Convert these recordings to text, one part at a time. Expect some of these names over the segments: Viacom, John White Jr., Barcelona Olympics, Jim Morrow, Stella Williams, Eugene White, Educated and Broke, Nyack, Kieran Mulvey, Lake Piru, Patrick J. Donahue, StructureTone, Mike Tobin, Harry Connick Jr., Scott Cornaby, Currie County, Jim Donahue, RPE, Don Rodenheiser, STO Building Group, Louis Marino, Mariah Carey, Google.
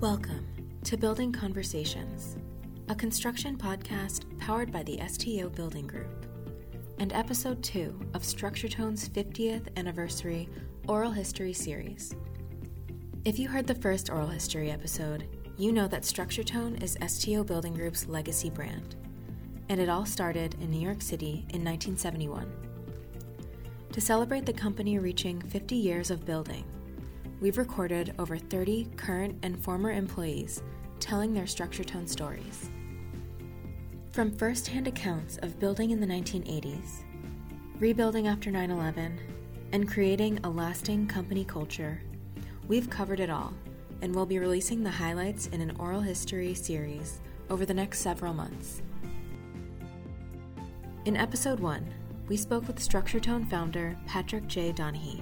Welcome to Building Conversations, a construction podcast powered by the STO Building Group, and Episode 2 of StructureTone's 50th Anniversary Oral History Series. If you heard the first Oral History episode, you know that StructureTone is STO Building Group's legacy brand, and it all started in New York City in 1971. To celebrate the company reaching 50 years of building, we've recorded over 30 current and former employees telling their StructureTone stories. From first-hand accounts of building in the 1980s, rebuilding after 9/11, and creating a lasting company culture, we've covered it all, and we'll be releasing the highlights in an oral history series over the next several months. In Episode 1, we spoke with StructureTone founder Patrick J. Donahue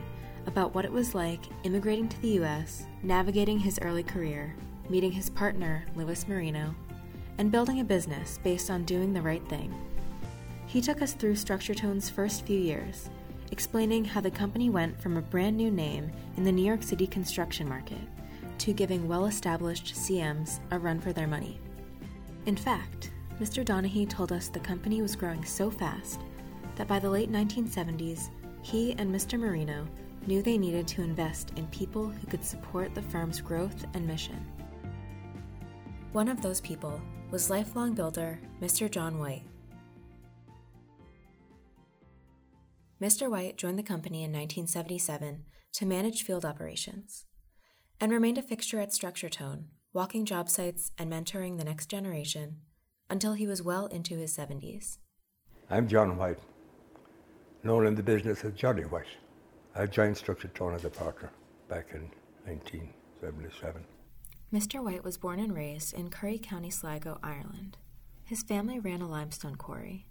about what it was like immigrating to the U.S., navigating his early career, meeting his partner, Louis Marino, and building a business based on doing the right thing. He took us through StructureTone's first few years, explaining how the company went from a brand new name in the New York City construction market to giving well-established CMs a run for their money. In fact, Mr. Donahue told us the company was growing so fast that by the late 1970s, he and Mr. Marino knew they needed to invest in people who could support the firm's growth and mission. One of those people was lifelong builder Mr. John White. Mr. White joined the company in 1977 to manage field operations and remained a fixture at StructureTone, walking job sites and mentoring the next generation until he was well into his 70s. I'm John White, known in the business as Johnny White. I joined StructureTone as a partner back in 1977. Mr. White was born and raised in Currie County, Sligo, Ireland. His family ran a limestone quarry,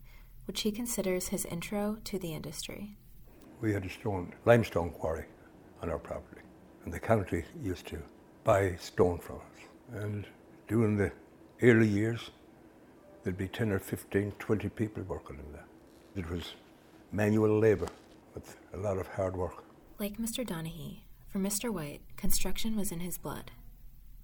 which he considers his intro to the industry. We had a limestone quarry on our property, and the county used to buy stone from us. And during the early years, there'd be 10 or 15, 20 people working in that. It was manual labor, with a lot of hard work. Like Mr. Donahue, for Mr. White, construction was in his blood.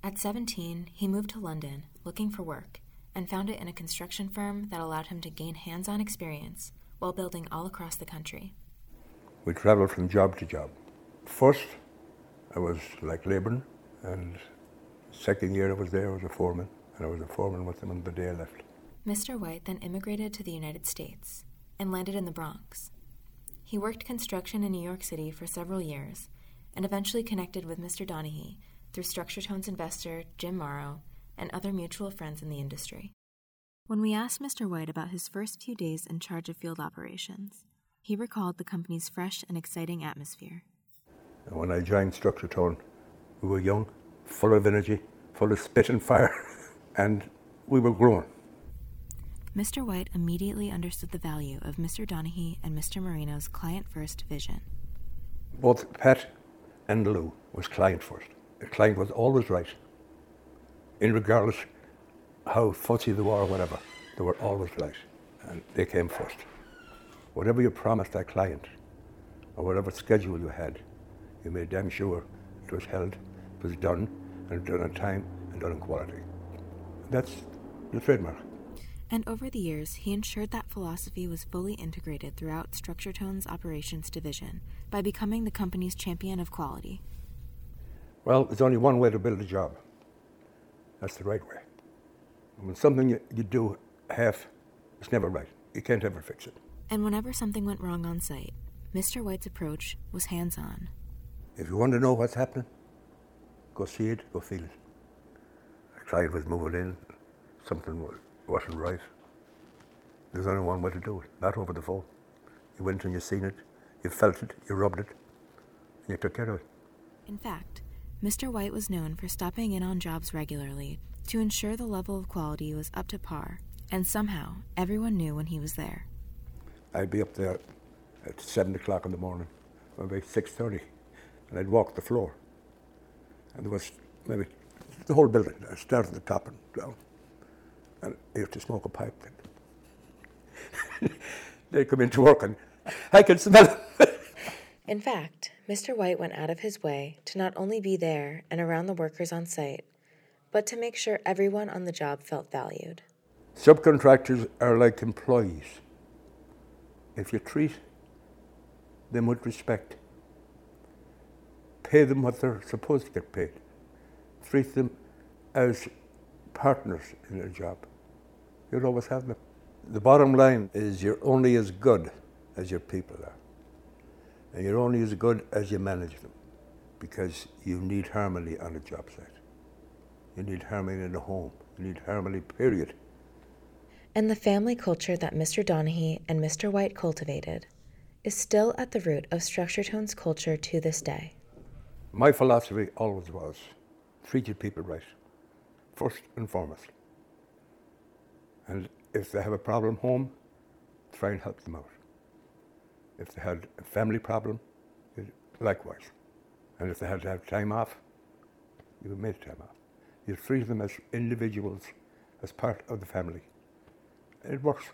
At 17, he moved to London looking for work and found it in a construction firm that allowed him to gain hands-on experience while building all across the country. We traveled from job to job. First, I was like labouring, and second year I was there, I was a foreman, and I was a foreman with them on the day I left. Mr. White then immigrated to the United States and landed in the Bronx. He worked construction in New York City for several years and eventually connected with Mr. Donahue through StructureTone's investor, Jim Morrow, and other mutual friends in the industry. When we asked Mr. White about his first few days in charge of field operations, he recalled the company's fresh and exciting atmosphere. When I joined StructureTone, we were young, full of energy, full of spit and fire, and we were growing. Mr. White immediately understood the value of Mr. Donahue and Mr. Marino's client-first vision. Both Pat and Lou was client-first. The client was always right. In regardless how fussy they were or whatever, they were always right, and they came first. Whatever you promised that client, or whatever schedule you had, you made damn sure it was held, it was done, and done on time, and done in quality. That's the trademark. And over the years, he ensured that philosophy was fully integrated throughout StructureTone's operations division by becoming the company's champion of quality. Well, there's only one way to build a job. That's the right way. When something you do half, it's never right. You can't ever fix it. And whenever something went wrong on site, Mr. White's approach was hands-on. If you want to know what's happening, go see it, go feel it. A client was moving in, something was wasn't right. There's only one way to do it, not over the phone. You went and you seen it, you felt it, you rubbed it, and you took care of it. In fact, Mr. White was known for stopping in on jobs regularly to ensure the level of quality was up to par, and somehow everyone knew when he was there. I'd be up there at 7 o'clock in the morning, maybe 6:30, and I'd walk the floor. And there was maybe the whole building. I started at the top and down. And I used to smoke a pipe then. They come into work and I can smell it. In fact, Mr. White went out of his way to not only be there and around the workers on site, but to make sure everyone on the job felt valued. Subcontractors are like employees. If you treat them with respect, pay them what they're supposed to get paid, treat them as partners in their job, you'll always have them. The bottom line is you're only as good as your people are. And you're only as good as you manage them, because you need harmony on a job site. You need harmony in the home. You need harmony, period. And the family culture that Mr. Donahue and Mr. White cultivated is still at the root of Structuretone's culture to this day. My philosophy always was treat your people right, first and foremost. And if they have a problem home, try and help them out. If they had a family problem, likewise. And if they had to have time off, you made time off. You treat them as individuals, as part of the family. And it works.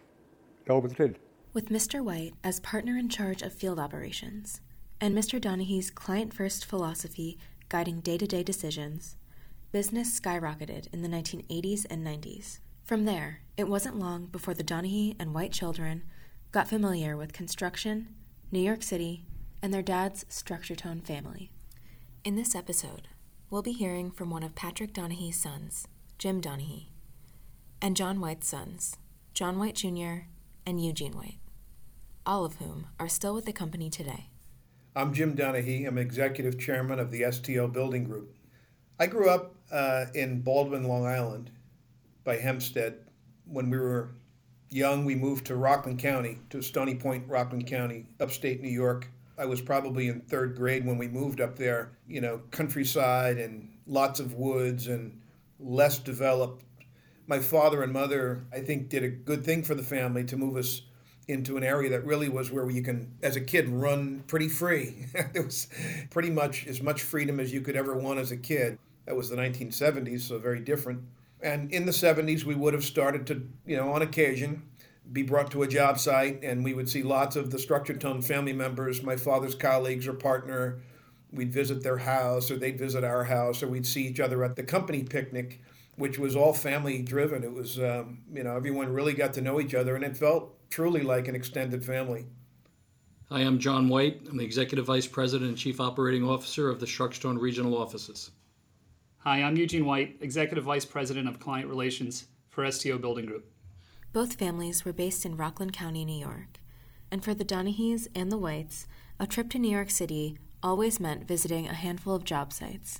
It always did. With Mr. White as partner in charge of field operations, and Mr. Donahue's client-first philosophy guiding day-to-day decisions, business skyrocketed in the 1980s and 90s. From there, it wasn't long before the Donahue and White children got familiar with construction, New York City, and their dad's Structuretone family. In this episode, we'll be hearing from one of Patrick Donahue's sons, Jim Donahue, and John White's sons, John White Jr. and Eugene White, all of whom are still with the company today. I'm Jim Donahue. I'm executive chairman of the STO Building Group. I grew up in Baldwin, Long Island, by Hempstead. When we were young, we moved to Rockland County, to Stony Point, Rockland County, upstate New York. I was probably in third grade when we moved up there. You know, countryside and lots of woods and less developed. My father and mother, I think, did a good thing for the family to move us into an area that really was where you can, as a kid, run pretty free. There was pretty much as much freedom as you could ever want as a kid. That was the 1970s, so very different. And in the 70s, we would have started to, you know, on occasion, be brought to a job site, and we would see lots of the Structuretone family members, my father's colleagues or partner. We'd visit their house, or they'd visit our house, or we'd see each other at the company picnic, which was all family-driven. It was, you know, everyone really got to know each other, and it felt truly like an extended family. Hi, I'm John White. I'm the Executive Vice President and Chief Operating Officer of the Structuretone Regional Offices. Hi, I'm Eugene White, Executive Vice President of Client Relations for STO Building Group. Both families were based in Rockland County, New York, and for the Donahues and the Whites, a trip to New York City always meant visiting a handful of job sites.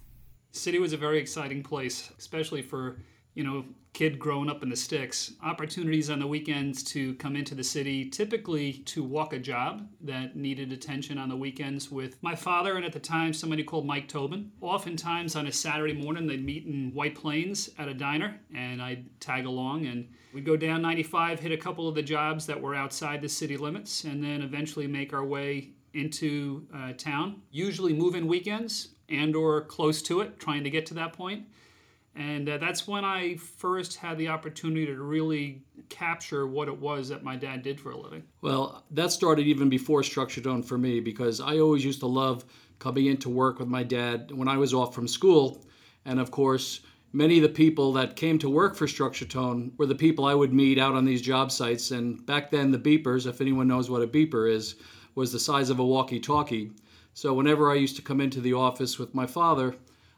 The city was a very exciting place, especially for, you know, kid growing up in the sticks. Opportunities on the weekends to come into the city, typically to walk a job that needed attention on the weekends with my father and at the time somebody called Mike Tobin. Oftentimes on a Saturday morning they'd meet in White Plains at a diner and I'd tag along and we'd go down 95, hit a couple of the jobs that were outside the city limits and then eventually make our way into town. Usually move-in weekends and or close to it, trying to get to that point. And that's when I first had the opportunity to really capture what it was that my dad did for a living. Well, that started even before Structuretone for me, because I always used to love coming into work with my dad when I was off from school. And of course, many of the people that came to work for Structuretone were the people I would meet out on these job sites. And back then, the beepers, if anyone knows what a beeper is, was the size of a walkie-talkie. So whenever I used to come into the office with my father,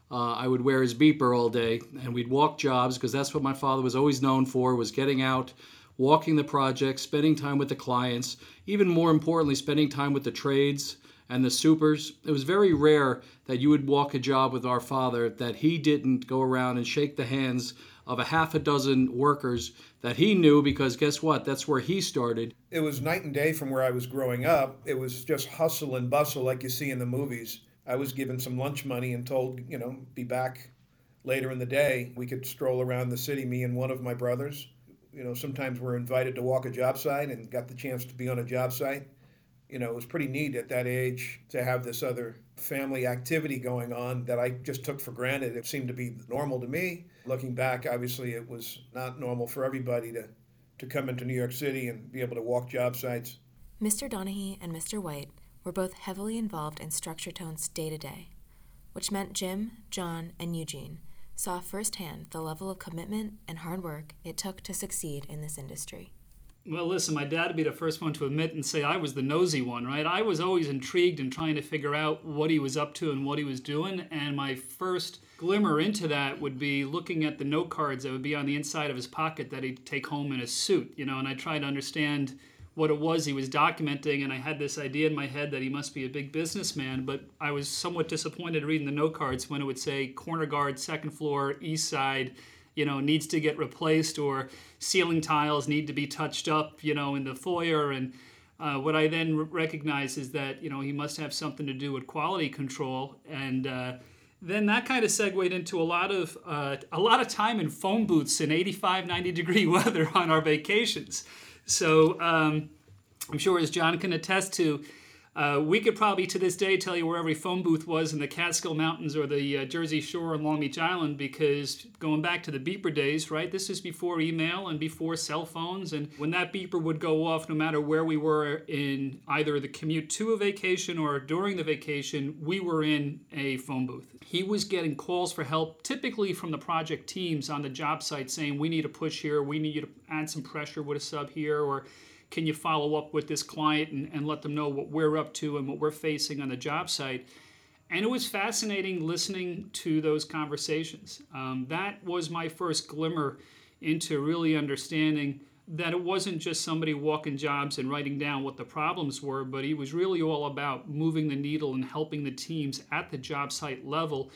I would wear his beeper all day, and we'd walk jobs, because that's what my father was always known for, was getting out, walking the projects, spending time with the clients, even more importantly, spending time with the trades and the supers. It was very rare that you would walk a job with our father that he didn't go around and shake the hands of a half a dozen workers that he knew, because guess what? That's where he started. It was night and day from where I was growing up. It was just hustle and bustle like you see in the movies. I was given some lunch money and told, you know, be back later in the day. We could stroll around the city, me and one of my brothers. You know, sometimes we're invited to walk a job site and got the chance to be on a job site. You know, it was pretty neat at that age to have this other family activity going on that I just took for granted. It seemed to be normal to me. Looking back, obviously, it was not normal for everybody to come into New York City and be able to walk job sites. Mr. Donahue and Mr. White were both heavily involved in Structuretone's day-to-day, which meant Jim, John, and Eugene saw firsthand the level of commitment and hard work it took to succeed in this industry. Well, listen, my dad would be the first one to admit and say I was the nosy one, right? I was always intrigued and trying to figure out what he was up to and what he was doing. And my first glimmer into that would be looking at the note cards that would be on the inside of his pocket that he'd take home in a suit, you know, and I tried to understand what it was he was documenting. And I had this idea in my head that he must be a big businessman, but I was somewhat disappointed reading the note cards when it would say corner guard, second floor, east side, you know, needs to get replaced, or ceiling tiles need to be touched up, you know, in the foyer. And what I then recognized is that, you know, he must have something to do with quality control. And then that kind of segued into a lot of time in phone booths in 85, 90 degree weather on our vacations. So I'm sure, as John can attest to, we could probably to this day tell you where every phone booth was in the Catskill Mountains or the Jersey Shore and Long Beach Island, because going back to the beeper days, right, this is before email and before cell phones. And when that beeper would go off, no matter where we were in either the commute to a vacation or during the vacation, we were in a phone booth. He was getting calls for help, typically from the project teams on the job site, saying, we need a push here, we need you to add some pressure with a sub here, or can you follow up with this client and let them know what we're up to and what we're facing on the job site? And it was fascinating listening to those conversations. That was my first glimmer into really understanding that it wasn't just somebody walking jobs and writing down what the problems were, but it was really all about moving the needle and helping the teams at the job site level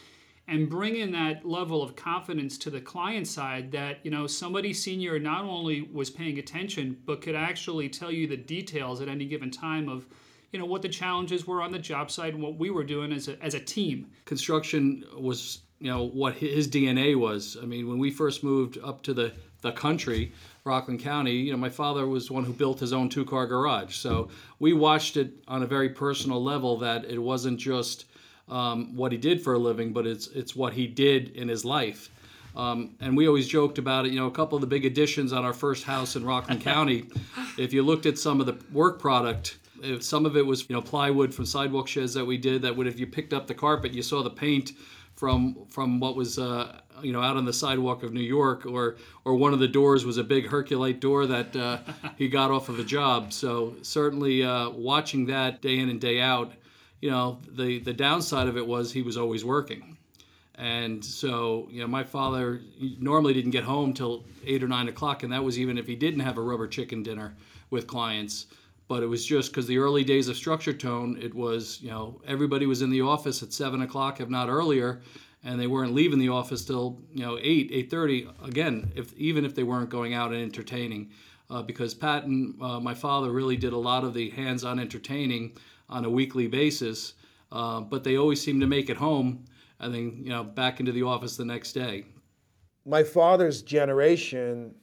and bringing that level of confidence to the client side that, you know, somebody senior not only was paying attention, but could actually tell you the details at any given time of, you know, what the challenges were on the job site and what we were doing as a team. Construction was, you know, what his DNA was. I mean, when we first moved up to the country, Rockland County, you know, my father was the one who built his own two-car garage. So we watched it on a very personal level that it wasn't just what he did for a living, but it's what he did in his life. And we always joked about it, you know, a couple of the big additions on our first house in Rockland County, if you looked at some of the work product, if some of it was, you know, plywood from sidewalk sheds that we did, that would, if you picked up the carpet, you saw the paint from what was, you know, out on the sidewalk of New York, or one of the doors was a big Herculite door that he got off of a job. So certainly watching that day in and day out, you know, the downside of it was he was always working. And so, you know, my father normally didn't get home till 8 or 9 o'clock, and that was even if he didn't have a rubber chicken dinner with clients. But it was just because the early days of Structure Tone, it was, you know, everybody was in the office at 7 o'clock, if not earlier, and they weren't leaving the office till, you know, 8, 8:30, again, even if they weren't going out and entertaining. Because Pat and my father really did a lot of the hands-on entertaining on a weekly basis, but they always seemed to make it home and then, you know, back into the office the next day. My father's generation,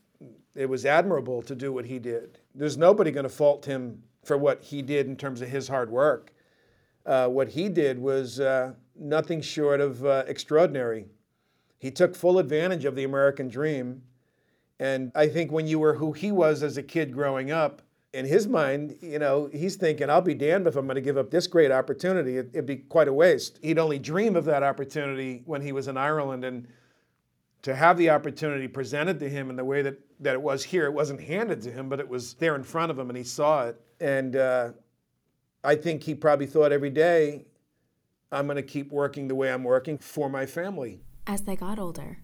it was admirable to do what he did. There's nobody going to fault him for what he did in terms of his hard work. What he did was nothing short of extraordinary. He took full advantage of the American dream. And I think when you were who he was as a kid growing up, in his mind, you know, he's thinking, I'll be damned if I'm going to give up this great opportunity. It'd be quite a waste. He'd only dream of that opportunity when he was in Ireland. And to have the opportunity presented to him in the way that it was here, it wasn't handed to him, but it was there in front of him, and he saw it. And I think he probably thought every day, I'm going to keep working the way I'm working for my family. As they got older,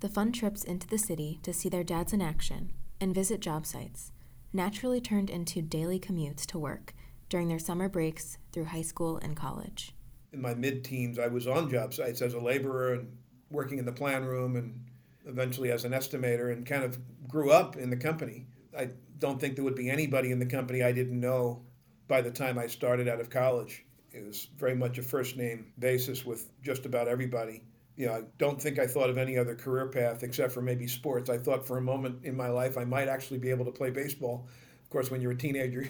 the fun trips into the city to see their dads in action and visit job sites naturally turned into daily commutes to work during their summer breaks through high school and college. In my mid-teens, I was on job sites as a laborer and working in the plan room and eventually as an estimator, and kind of grew up in the company. I don't think there would be anybody in the company I didn't know by the time I started out of college. It was very much a first-name basis with just about everybody. You know, I don't think I thought of any other career path except for maybe sports. I thought for a moment in my life I might actually be able to play baseball. Of course, when you're a teenager,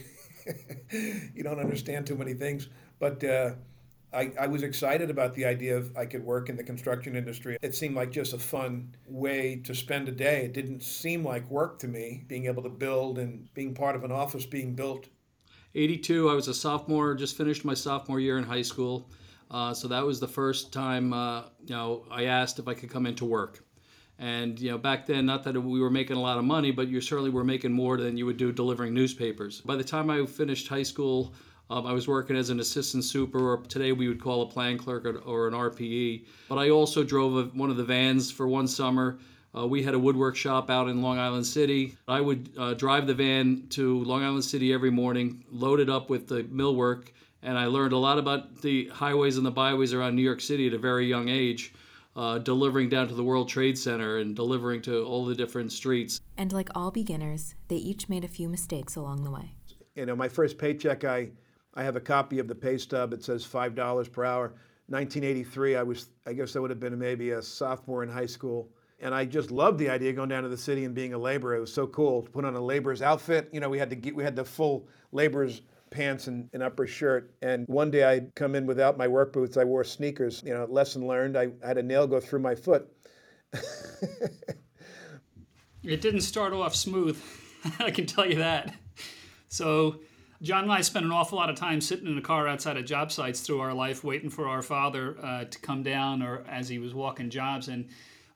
you don't understand too many things. But I was excited about the idea of I could work in the construction industry. It seemed like just a fun way to spend a day. It didn't seem like work to me, being able to build and being part of an office being built. 82, I was a sophomore, just finished my sophomore year in high school. So that was the first time, I asked if I could come into work. And, back then, not that we were making a lot of money, but you certainly were making more than you would do delivering newspapers. By the time I finished high school, I was working as an assistant super, or today we would call a plan clerk or an RPE. But I also drove one of the vans for one summer. We had a woodwork shop out in Long Island City. I would drive the van to Long Island City every morning, load it up with the millwork, and I learned a lot about the highways and the byways around New York City at a very young age, delivering down to the World Trade Center and delivering to all the different streets. And like all beginners, they each made a few mistakes along the way. My first paycheck, I have a copy of the pay stub. It says $5 per hour. 1983, I guess I would have been maybe a sophomore in high school. And I just loved the idea of going down to the city and being a laborer. It was so cool to put on a laborer's outfit. We had the full laborer's pants and upper shirt. And one day I'd come in without my work boots. I wore sneakers. Lesson learned. I had a nail go through my foot. It didn't start off smooth. I can tell you that. So John and I spent an awful lot of time sitting in a car outside of job sites through our life, waiting for our father to come down, or as he was walking jobs. And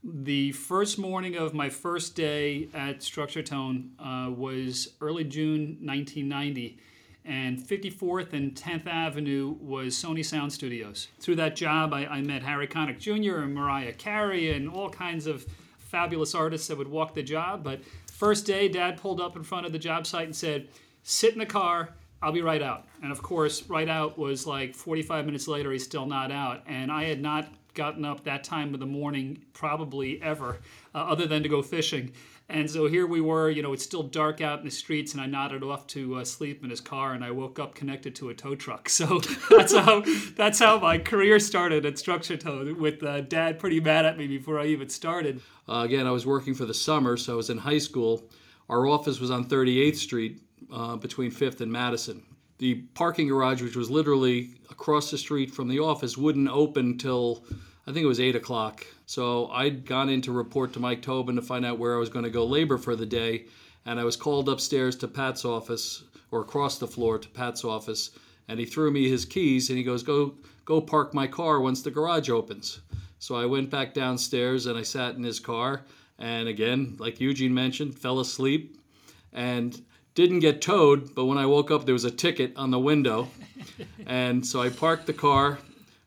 the first morning of my first day at Structure Tone was early June 1990, and 54th and 10th Avenue was Sony Sound Studios. Through that job, I met Harry Connick Jr. and Mariah Carey and all kinds of fabulous artists that would walk the job. But first day, Dad pulled up in front of the job site and said, "Sit in the car, I'll be right out." And of course, right out was like 45 minutes later, he's still not out. And I had not gotten up that time of the morning probably ever, other than to go fishing. And so here we were, it's still dark out in the streets, and I nodded off to sleep in his car, and I woke up connected to a tow truck. So that's how my career started at Structure Tow, with Dad pretty mad at me before I even started. Again, I was working for the summer, so I was in high school. Our office was on 38th Street between 5th and Madison. The parking garage, which was literally across the street from the office, wouldn't open till I think it was 8 o'clock. So I'd gone in to report to Mike Tobin to find out where I was going to go labor for the day, and I was called upstairs to Pat's office, or across the floor to Pat's office, and he threw me his keys, and he goes, "Go park my car once the garage opens." So I went back downstairs, and I sat in his car, and again, like Eugene mentioned, fell asleep, and didn't get towed, but when I woke up, there was a ticket on the window. And so I parked the car,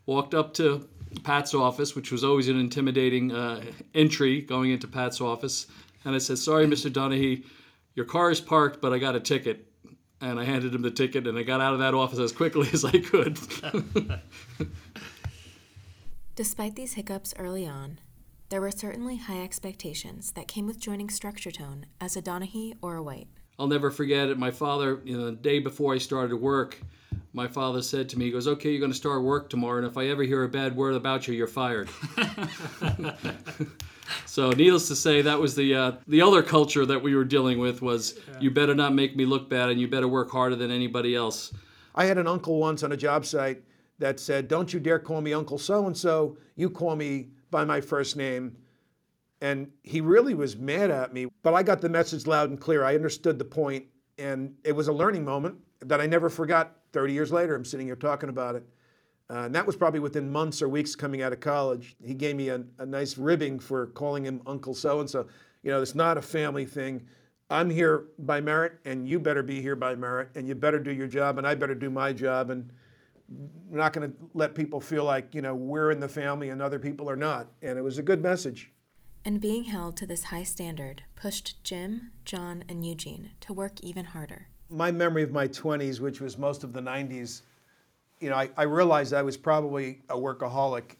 walked up to Pat's office, which was always an intimidating entry going into Pat's office. And I said, "Sorry, Mr. Donahue, your car is parked, but I got a ticket." And I handed him the ticket, and I got out of that office as quickly as I could. Despite these hiccups early on, there were certainly high expectations that came with joining Structure Tone as a Donahue or a White. I'll never forget it. My father, the day before I started work, my father said to me, he goes, "Okay, you're going to start work tomorrow, and if I ever hear a bad word about you, you're fired." So needless to say, that was the other culture that we were dealing with was, you better not make me look bad, and you better work harder than anybody else. I had an uncle once on a job site that said, "Don't you dare call me Uncle So-and-so, you call me by my first name." And he really was mad at me, but I got the message loud and clear. I understood the point, and it was a learning moment that I never forgot. 30 years later, I'm sitting here talking about it. And that was probably within months or weeks coming out of college. He gave me a nice ribbing for calling him Uncle So-and-so. It's not a family thing. I'm here by merit, and you better be here by merit, and you better do your job, and I better do my job, and we're not going to let people feel like, we're in the family and other people are not. And it was a good message. And being held to this high standard pushed Jim, John, and Eugene to work even harder. My memory of my 20s, which was most of the 90s, I realized I was probably a workaholic,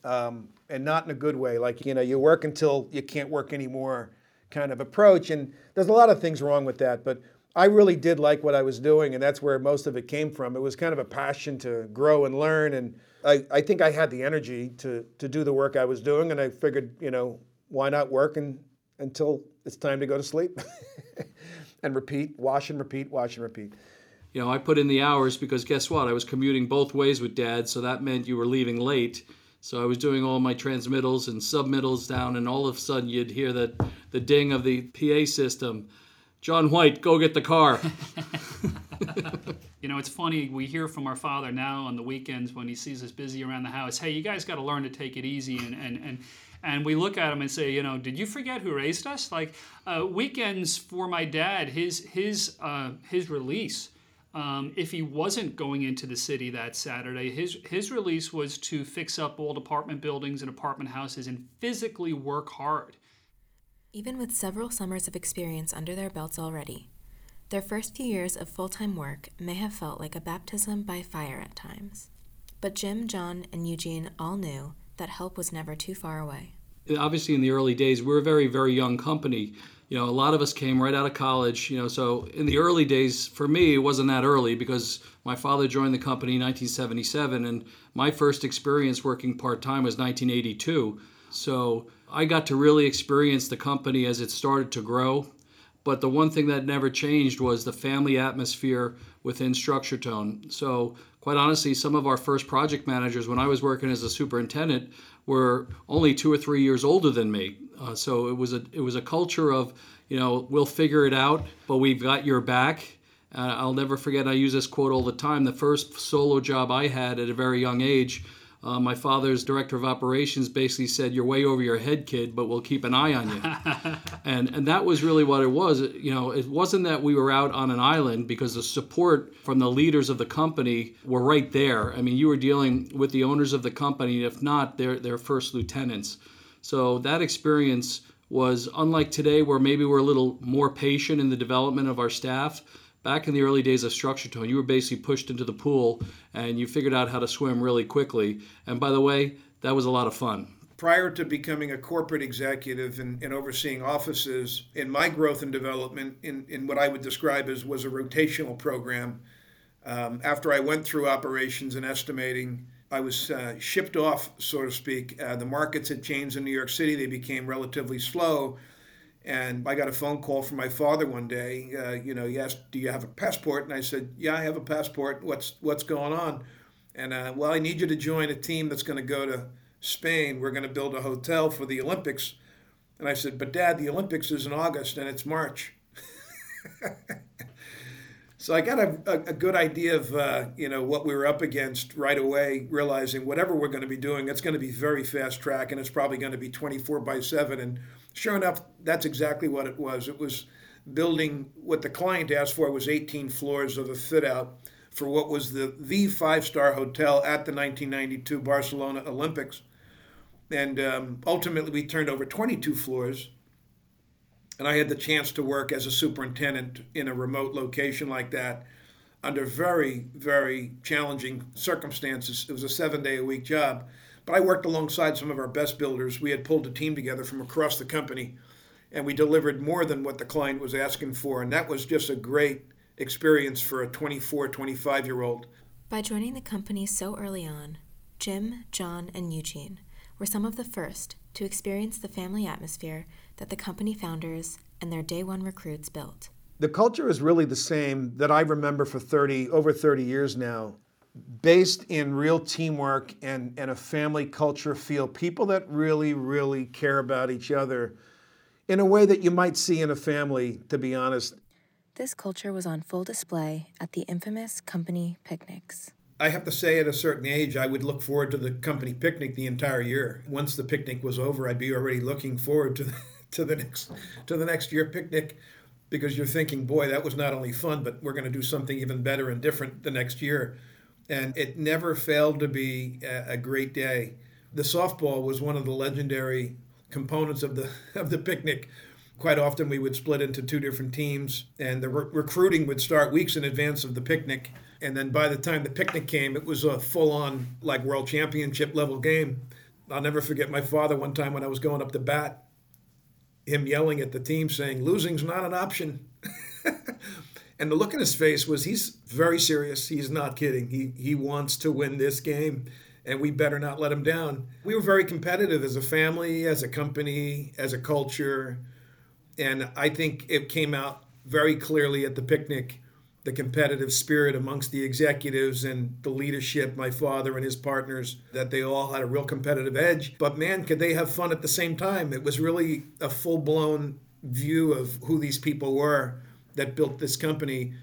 and not in a good way. Like, you work until you can't work anymore kind of approach. And there's a lot of things wrong with that, but I really did like what I was doing, and that's where most of it came from. It was kind of a passion to grow and learn, and I think I had the energy to do the work I was doing, and I figured, why not work until it's time to go to sleep and repeat, wash and repeat, wash and repeat. I put in the hours because guess what? I was commuting both ways with Dad, so that meant you were leaving late. So I was doing all my transmittals and submittals down, and all of a sudden you'd hear the ding of the PA system. "John White, go get the car." You know, it's funny, we hear from our father now on the weekends when he sees us busy around the house, hey, you guys got to learn to take it easy. And we look at him and say, you know, did you forget who raised us? Like, weekends for my dad, his release, if he wasn't going into the city that Saturday, his release was to fix up old apartment buildings and apartment houses and physically work hard. Even with several summers of experience under their belts already, their first few years of full-time work may have felt like a baptism by fire at times. But Jim, John, and Eugene all knew that help was never too far away. Obviously, in the early days, we were a very, very young company. You know, a lot of us came right out of college, you know, so in the early days, for me, it wasn't that early because my father joined the company in 1977, and my first experience working part-time was 1982. So I got to really experience the company as it started to grow. But the one thing that never changed was the family atmosphere within Structure Tone. So quite honestly, some of our first project managers, when I was working as a superintendent, were only 2 or 3 years older than me. So it was a culture of, you know, we'll figure it out, but we've got your back. I'll never forget, I use this quote all the time, the first solo job I had at a very young age, my father's director of operations basically said, "You're way over your head, kid, but we'll keep an eye on you." and that was really what it was. You know, it wasn't that we were out on an island because the support from the leaders of the company were right there. I mean, you were dealing with the owners of the company, if not their first lieutenants. So that experience was unlike today, where maybe we're a little more patient in the development of our staff. Back in the early days of Structure Tone, you were basically pushed into the pool and you figured out how to swim really quickly. And by the way, that was a lot of fun. Prior to becoming a corporate executive and overseeing offices, in my growth and development, in what I would describe as was a rotational program, after I went through operations and estimating, I was shipped off, so to speak. The markets had changed in New York City. They became relatively slow. And I got a phone call from my father one day. You know, he asked, "Do you have a passport?" And I said, "Yeah, I have a passport. What's going on?" And well, I need you to join a team that's going to go to Spain. We're going to build a hotel for the Olympics. And I said, "But Dad, the Olympics is in August and it's March." So I got a good idea of you know, what we were up against right away, realizing whatever we're going to be doing, it's going to be very fast track, and it's probably going to be 24/7. And sure enough, that's exactly what it was. It was building what the client asked for. It was 18 floors of a fit-out for what was the five-star hotel at the 1992 Barcelona Olympics. And ultimately, we turned over 22 floors. And I had the chance to work as a superintendent in a remote location like that under very, very challenging circumstances. It was a 7-day-a-week job. But I worked alongside some of our best builders. We had pulled a team together from across the company, and we delivered more than what the client was asking for. And that was just a great experience for a 24, 25-year-old. By joining the company so early on, Jim, John, and Eugene were some of the first to experience the family atmosphere that the company founders and their day one recruits built. The culture is really the same that I remember for over 30 years now. Based in real teamwork and a family culture feel, people that really, really care about each other in a way that you might see in a family, to be honest. This culture was on full display at the infamous company picnics. I have to say, at a certain age, I would look forward to the company picnic the entire year. Once the picnic was over, I'd be already looking forward to the next year picnic, because you're thinking, boy, that was not only fun, but we're going to do something even better and different the next year. And it never failed to be a great day. The softball was one of the legendary components of the picnic. Quite often we would split into two different teams, and the recruiting would start weeks in advance of the picnic. And then by the time the picnic came, it was a full-on, like, world championship level game. I'll never forget my father one time when I was going up to bat, him yelling at the team saying, "Losing's not an option." And the look in his face was, he's very serious. He's not kidding. He wants to win this game, and we better not let him down. We were very competitive as a family, as a company, as a culture. And I think it came out very clearly at the picnic, the competitive spirit amongst the executives and the leadership, my father and his partners, that they all had a real competitive edge. But man, could they have fun at the same time. It was really a full-blown view of who these people were that built this company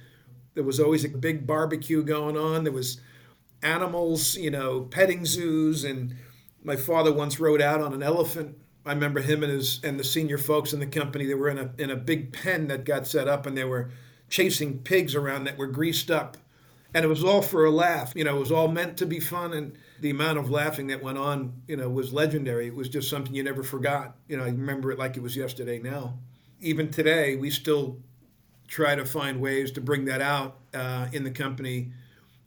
There was always a big barbecue going on. There was animals, you know, petting zoos. And my father once rode out on an elephant. I remember him and the senior folks in the company. They were in a big pen that got set up, and they were chasing pigs around that were greased up. And it was all for a laugh. You know, it was all meant to be fun. And the amount of laughing that went on, you know, was legendary. It was just something you never forgot. You know, I remember it like it was yesterday now. Even today, we still try to find ways to bring that out in the company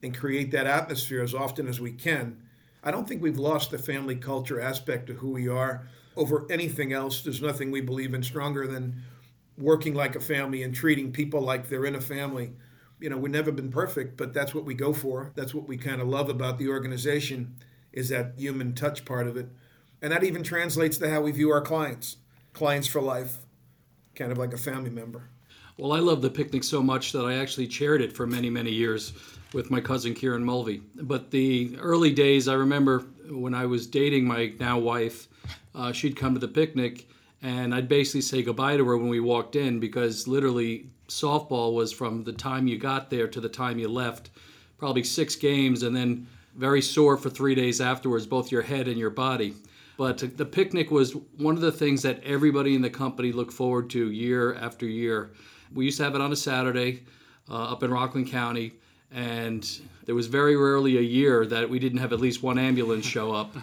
and create that atmosphere as often as we can. I don't think we've lost the family culture aspect of who we are over anything else. There's nothing we believe in stronger than working like a family and treating people like they're in a family. You know, we've never been perfect, but that's what we go for. That's what we kind of love about the organization, is that human touch part of it. And that even translates to how we view our clients for life, kind of like a family member. Well, I love the picnic so much that I actually chaired it for many, many years with my cousin Kieran Mulvey. But the early days, I remember when I was dating my now wife, she'd come to the picnic, and I'd basically say goodbye to her when we walked in, because literally softball was from the time you got there to the time you left, probably 6 games, and then very sore for 3 days afterwards, both your head and your body. But the picnic was one of the things that everybody in the company looked forward to year after year. We used to have it on a Saturday up in Rockland County, and there was very rarely a year that we didn't have at least one ambulance show up.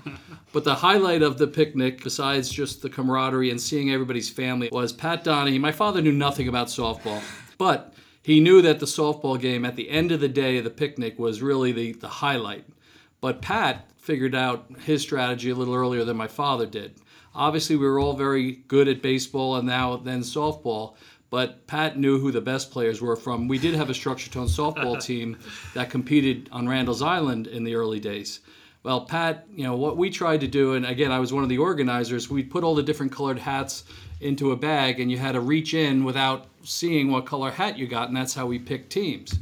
But the highlight of the picnic, besides just the camaraderie and seeing everybody's family, was Pat Donahue. My father knew nothing about softball, but he knew that the softball game at the end of the day of the picnic was really the highlight. But Pat figured out his strategy a little earlier than my father did. Obviously, we were all very good at baseball and now then softball, but Pat knew who the best players were from. We did have a Structure Tone softball team that competed on Randall's Island in the early days. Well, Pat, you know, what we tried to do, and again, I was one of the organizers, we put all the different colored hats into a bag, and you had to reach in without seeing what color hat you got, and that's how we picked teams.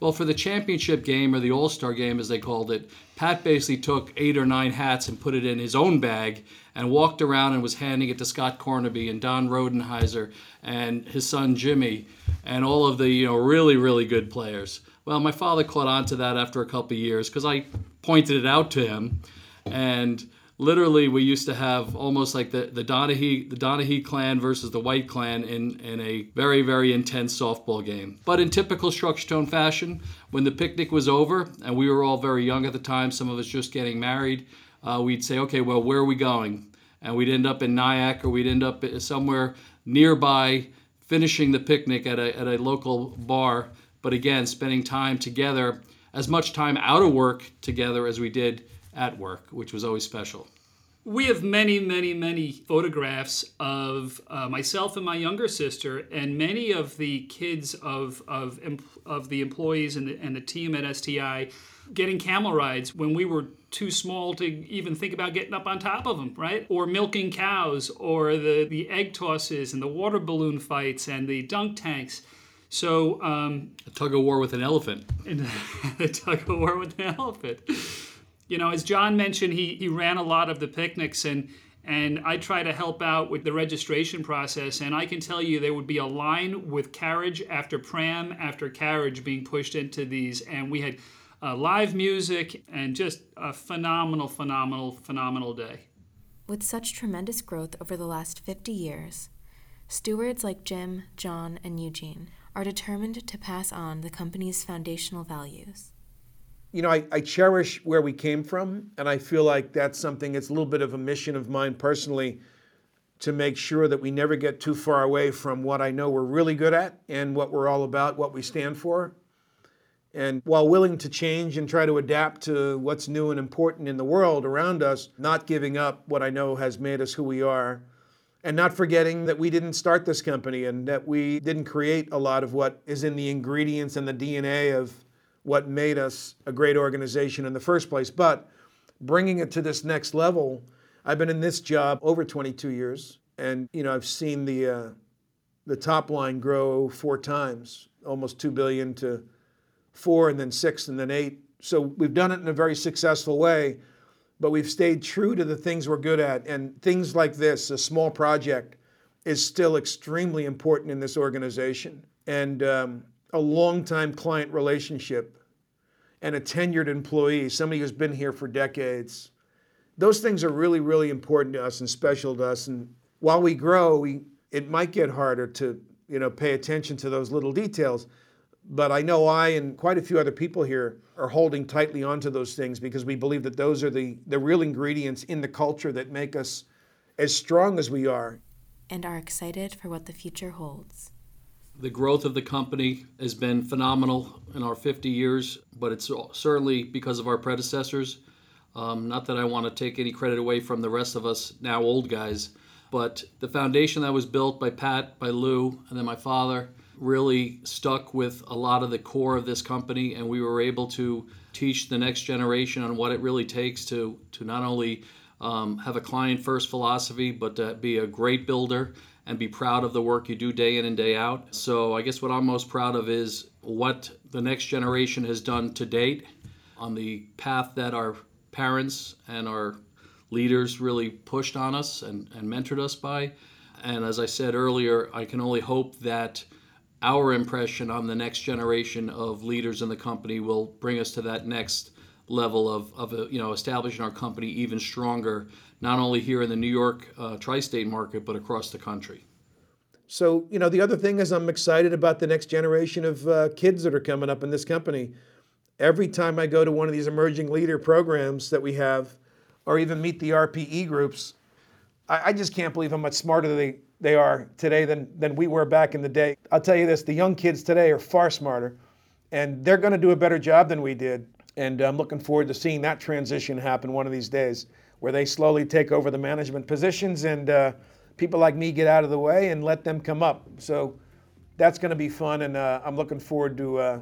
Well, for the championship game, or the All-Star game, as they called it, Pat basically took 8 or 9 hats and put it in his own bag and walked around and was handing it to Scott Cornaby and Don Rodenheiser and his son Jimmy and all of the, you know, really, really good players. Well, my father caught on to that after a couple of years because I pointed it out to him. And literally we used to have almost like the Donahue clan versus the White clan in a very, very intense softball game. But in typical Structure Tone fashion, when the picnic was over, and we were all very young at the time, some of us just getting married, we'd say, okay, well, where are we going? And we'd end up in Nyack, or we'd end up somewhere nearby, finishing the picnic at a local bar. But again, spending time together, as much time out of work together as we did at work, which was always special. We have many, many, many photographs of myself and my younger sister, and many of the kids of the employees and the team at STI getting camel rides when we were too small to even think about getting up on top of them, right? Or milking cows, or the egg tosses and the water balloon fights and the dunk tanks. So a tug of war with an elephant. A tug of war with an elephant. You know, as John mentioned, he ran a lot of the picnics, and I try to help out with the registration process, and I can tell you there would be a line with carriage after pram after carriage being pushed into these, and we had live music and just a phenomenal, phenomenal, phenomenal day. With such tremendous growth over the last 50 years, stewards like Jim, John, and Eugene are determined to pass on the company's foundational values. You know, I cherish where we came from, and I feel like that's something, it's a little bit of a mission of mine personally, to make sure that we never get too far away from what I know we're really good at and what we're all about, what we stand for. And while willing to change and try to adapt to what's new and important in the world around us, not giving up what I know has made us who we are, and not forgetting that we didn't start this company and that we didn't create a lot of what is in the ingredients and the DNA of what made us a great organization in the first place. But bringing it to this next level, I've been in this job over 22 years, and you know, I've seen the top line grow 4 times, almost $2 billion to 4, and then 6, and then 8. So we've done it in a very successful way, but we've stayed true to the things we're good at, and things like this, a small project, is still extremely important in this organization. And a longtime client relationship and a tenured employee, somebody who's been here for decades. Those things are really, really important to us and special to us. And while we grow, it might get harder to, pay attention to those little details. But I know I and quite a few other people here are holding tightly onto those things because we believe that those are the real ingredients in the culture that make us as strong as we are. And are excited for what the future holds. The growth of the company has been phenomenal in our 50 years, but it's certainly because of our predecessors. Not that I want to take any credit away from the rest of us now old guys, but the foundation that was built by Pat, by Lou, and then my father really stuck with a lot of the core of this company, and we were able to teach the next generation on what it really takes to not only have a client-first philosophy, but to be a great builder and be proud of the work you do day in and day out. So I guess what I'm most proud of is what the next generation has done to date on the path that our parents and our leaders really pushed on us and mentored us by. And as I said earlier, I can only hope that our impression on the next generation of leaders in the company will bring us to that next level of establishing our company even stronger, not only here in the New York tri-state market, but across the country. So, the other thing is I'm excited about the next generation of kids that are coming up in this company. Every time I go to one of these emerging leader programs that we have, or even meet the RPE groups, I just can't believe how much smarter they are today than we were back in the day. I'll tell you this, the young kids today are far smarter, and they're going to do a better job than we did. And I'm looking forward to seeing that transition happen one of these days, where they slowly take over the management positions and people like me get out of the way and let them come up. So that's going to be fun, and I'm looking forward to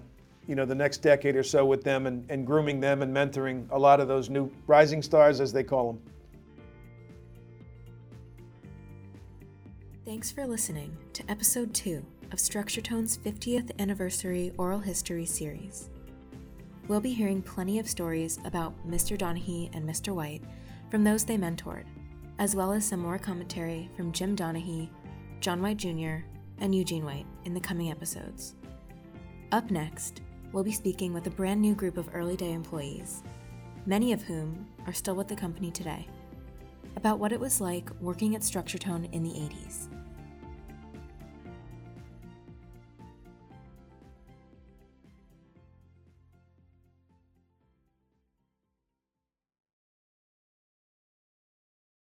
the next decade or so with them and grooming them and mentoring a lot of those new rising stars, as they call them. Thanks for listening to Episode 2 of StructureTone's 50th Anniversary Oral History Series. We'll be hearing plenty of stories about Mr. Donahue and Mr. White from those they mentored, as well as some more commentary from Jim Donahue, John White Jr., and Eugene White in the coming episodes. Up next, we'll be speaking with a brand new group of early day employees, many of whom are still with the company today, about what it was like working at StructureTone in the 80s.